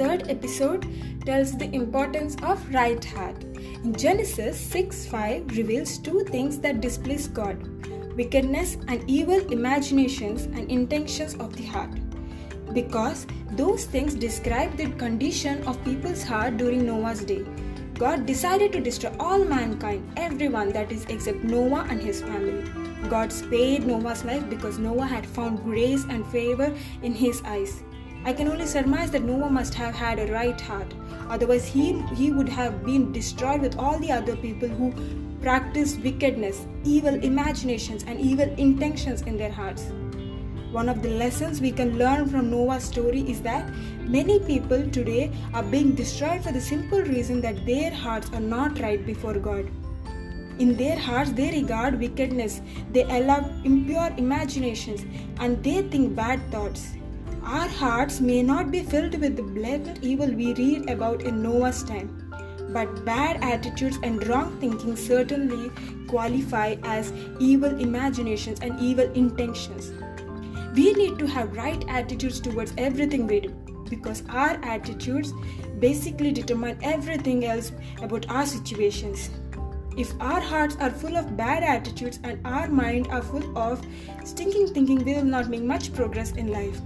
third episode tells the importance of right heart. In Genesis 6:5 reveals two things that displease God: wickedness and evil imaginations and intentions of the heart. Because those things describe the condition of people's heart during Noah's day. God decided to destroy all mankind, everyone, that is, except Noah and his family. God spared Noah's life because Noah had found grace and favor in his eyes. I can only surmise that Noah must have had a right heart. Otherwise, he would have been destroyed with all the other people who practiced wickedness, evil imaginations, and evil intentions in their hearts. One of the lessons we can learn from Noah's story is that many people today are being destroyed for the simple reason that their hearts are not right before God. In their hearts, they regard wickedness, they allow impure imaginations, and they think bad thoughts. Our hearts may not be filled with the blatant evil we read about in Noah's time, but bad attitudes and wrong thinking certainly qualify as evil imaginations and evil intentions. We need to have right attitudes towards everything we do, because our attitudes basically determine everything else about our situations. If our hearts are full of bad attitudes and our mind are full of stinking thinking, we will not make much progress in life.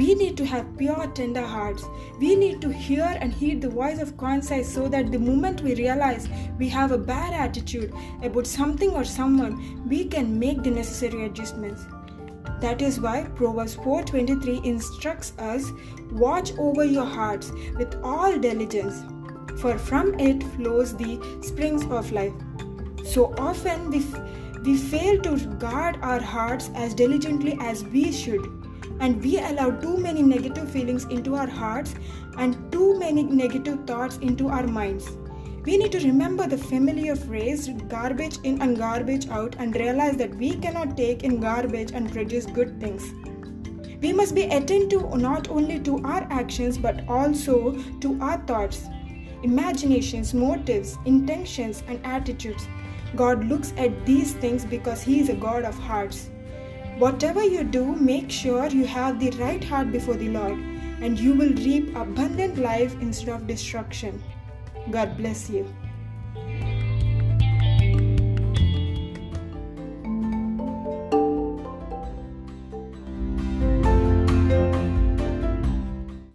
We need to have pure, tender hearts. We need to hear and heed the voice of conscience so that the moment we realize we have a bad attitude about something or someone, we can make the necessary adjustments. That is why Proverbs 4:23 instructs us, "Watch over your hearts with all diligence, for from it flows the springs of life." So often we fail to guard our hearts as diligently as we should, and we allow too many negative feelings into our hearts and too many negative thoughts into our minds. We need to remember the familiar phrase, garbage in and garbage out, and realize that we cannot take in garbage and produce good things. We must be attentive not only to our actions but also to our thoughts, imaginations, motives, intentions, and attitudes. God looks at these things because He is a God of hearts. Whatever you do, make sure you have the right heart before the Lord, and you will reap abundant life instead of destruction. God bless you.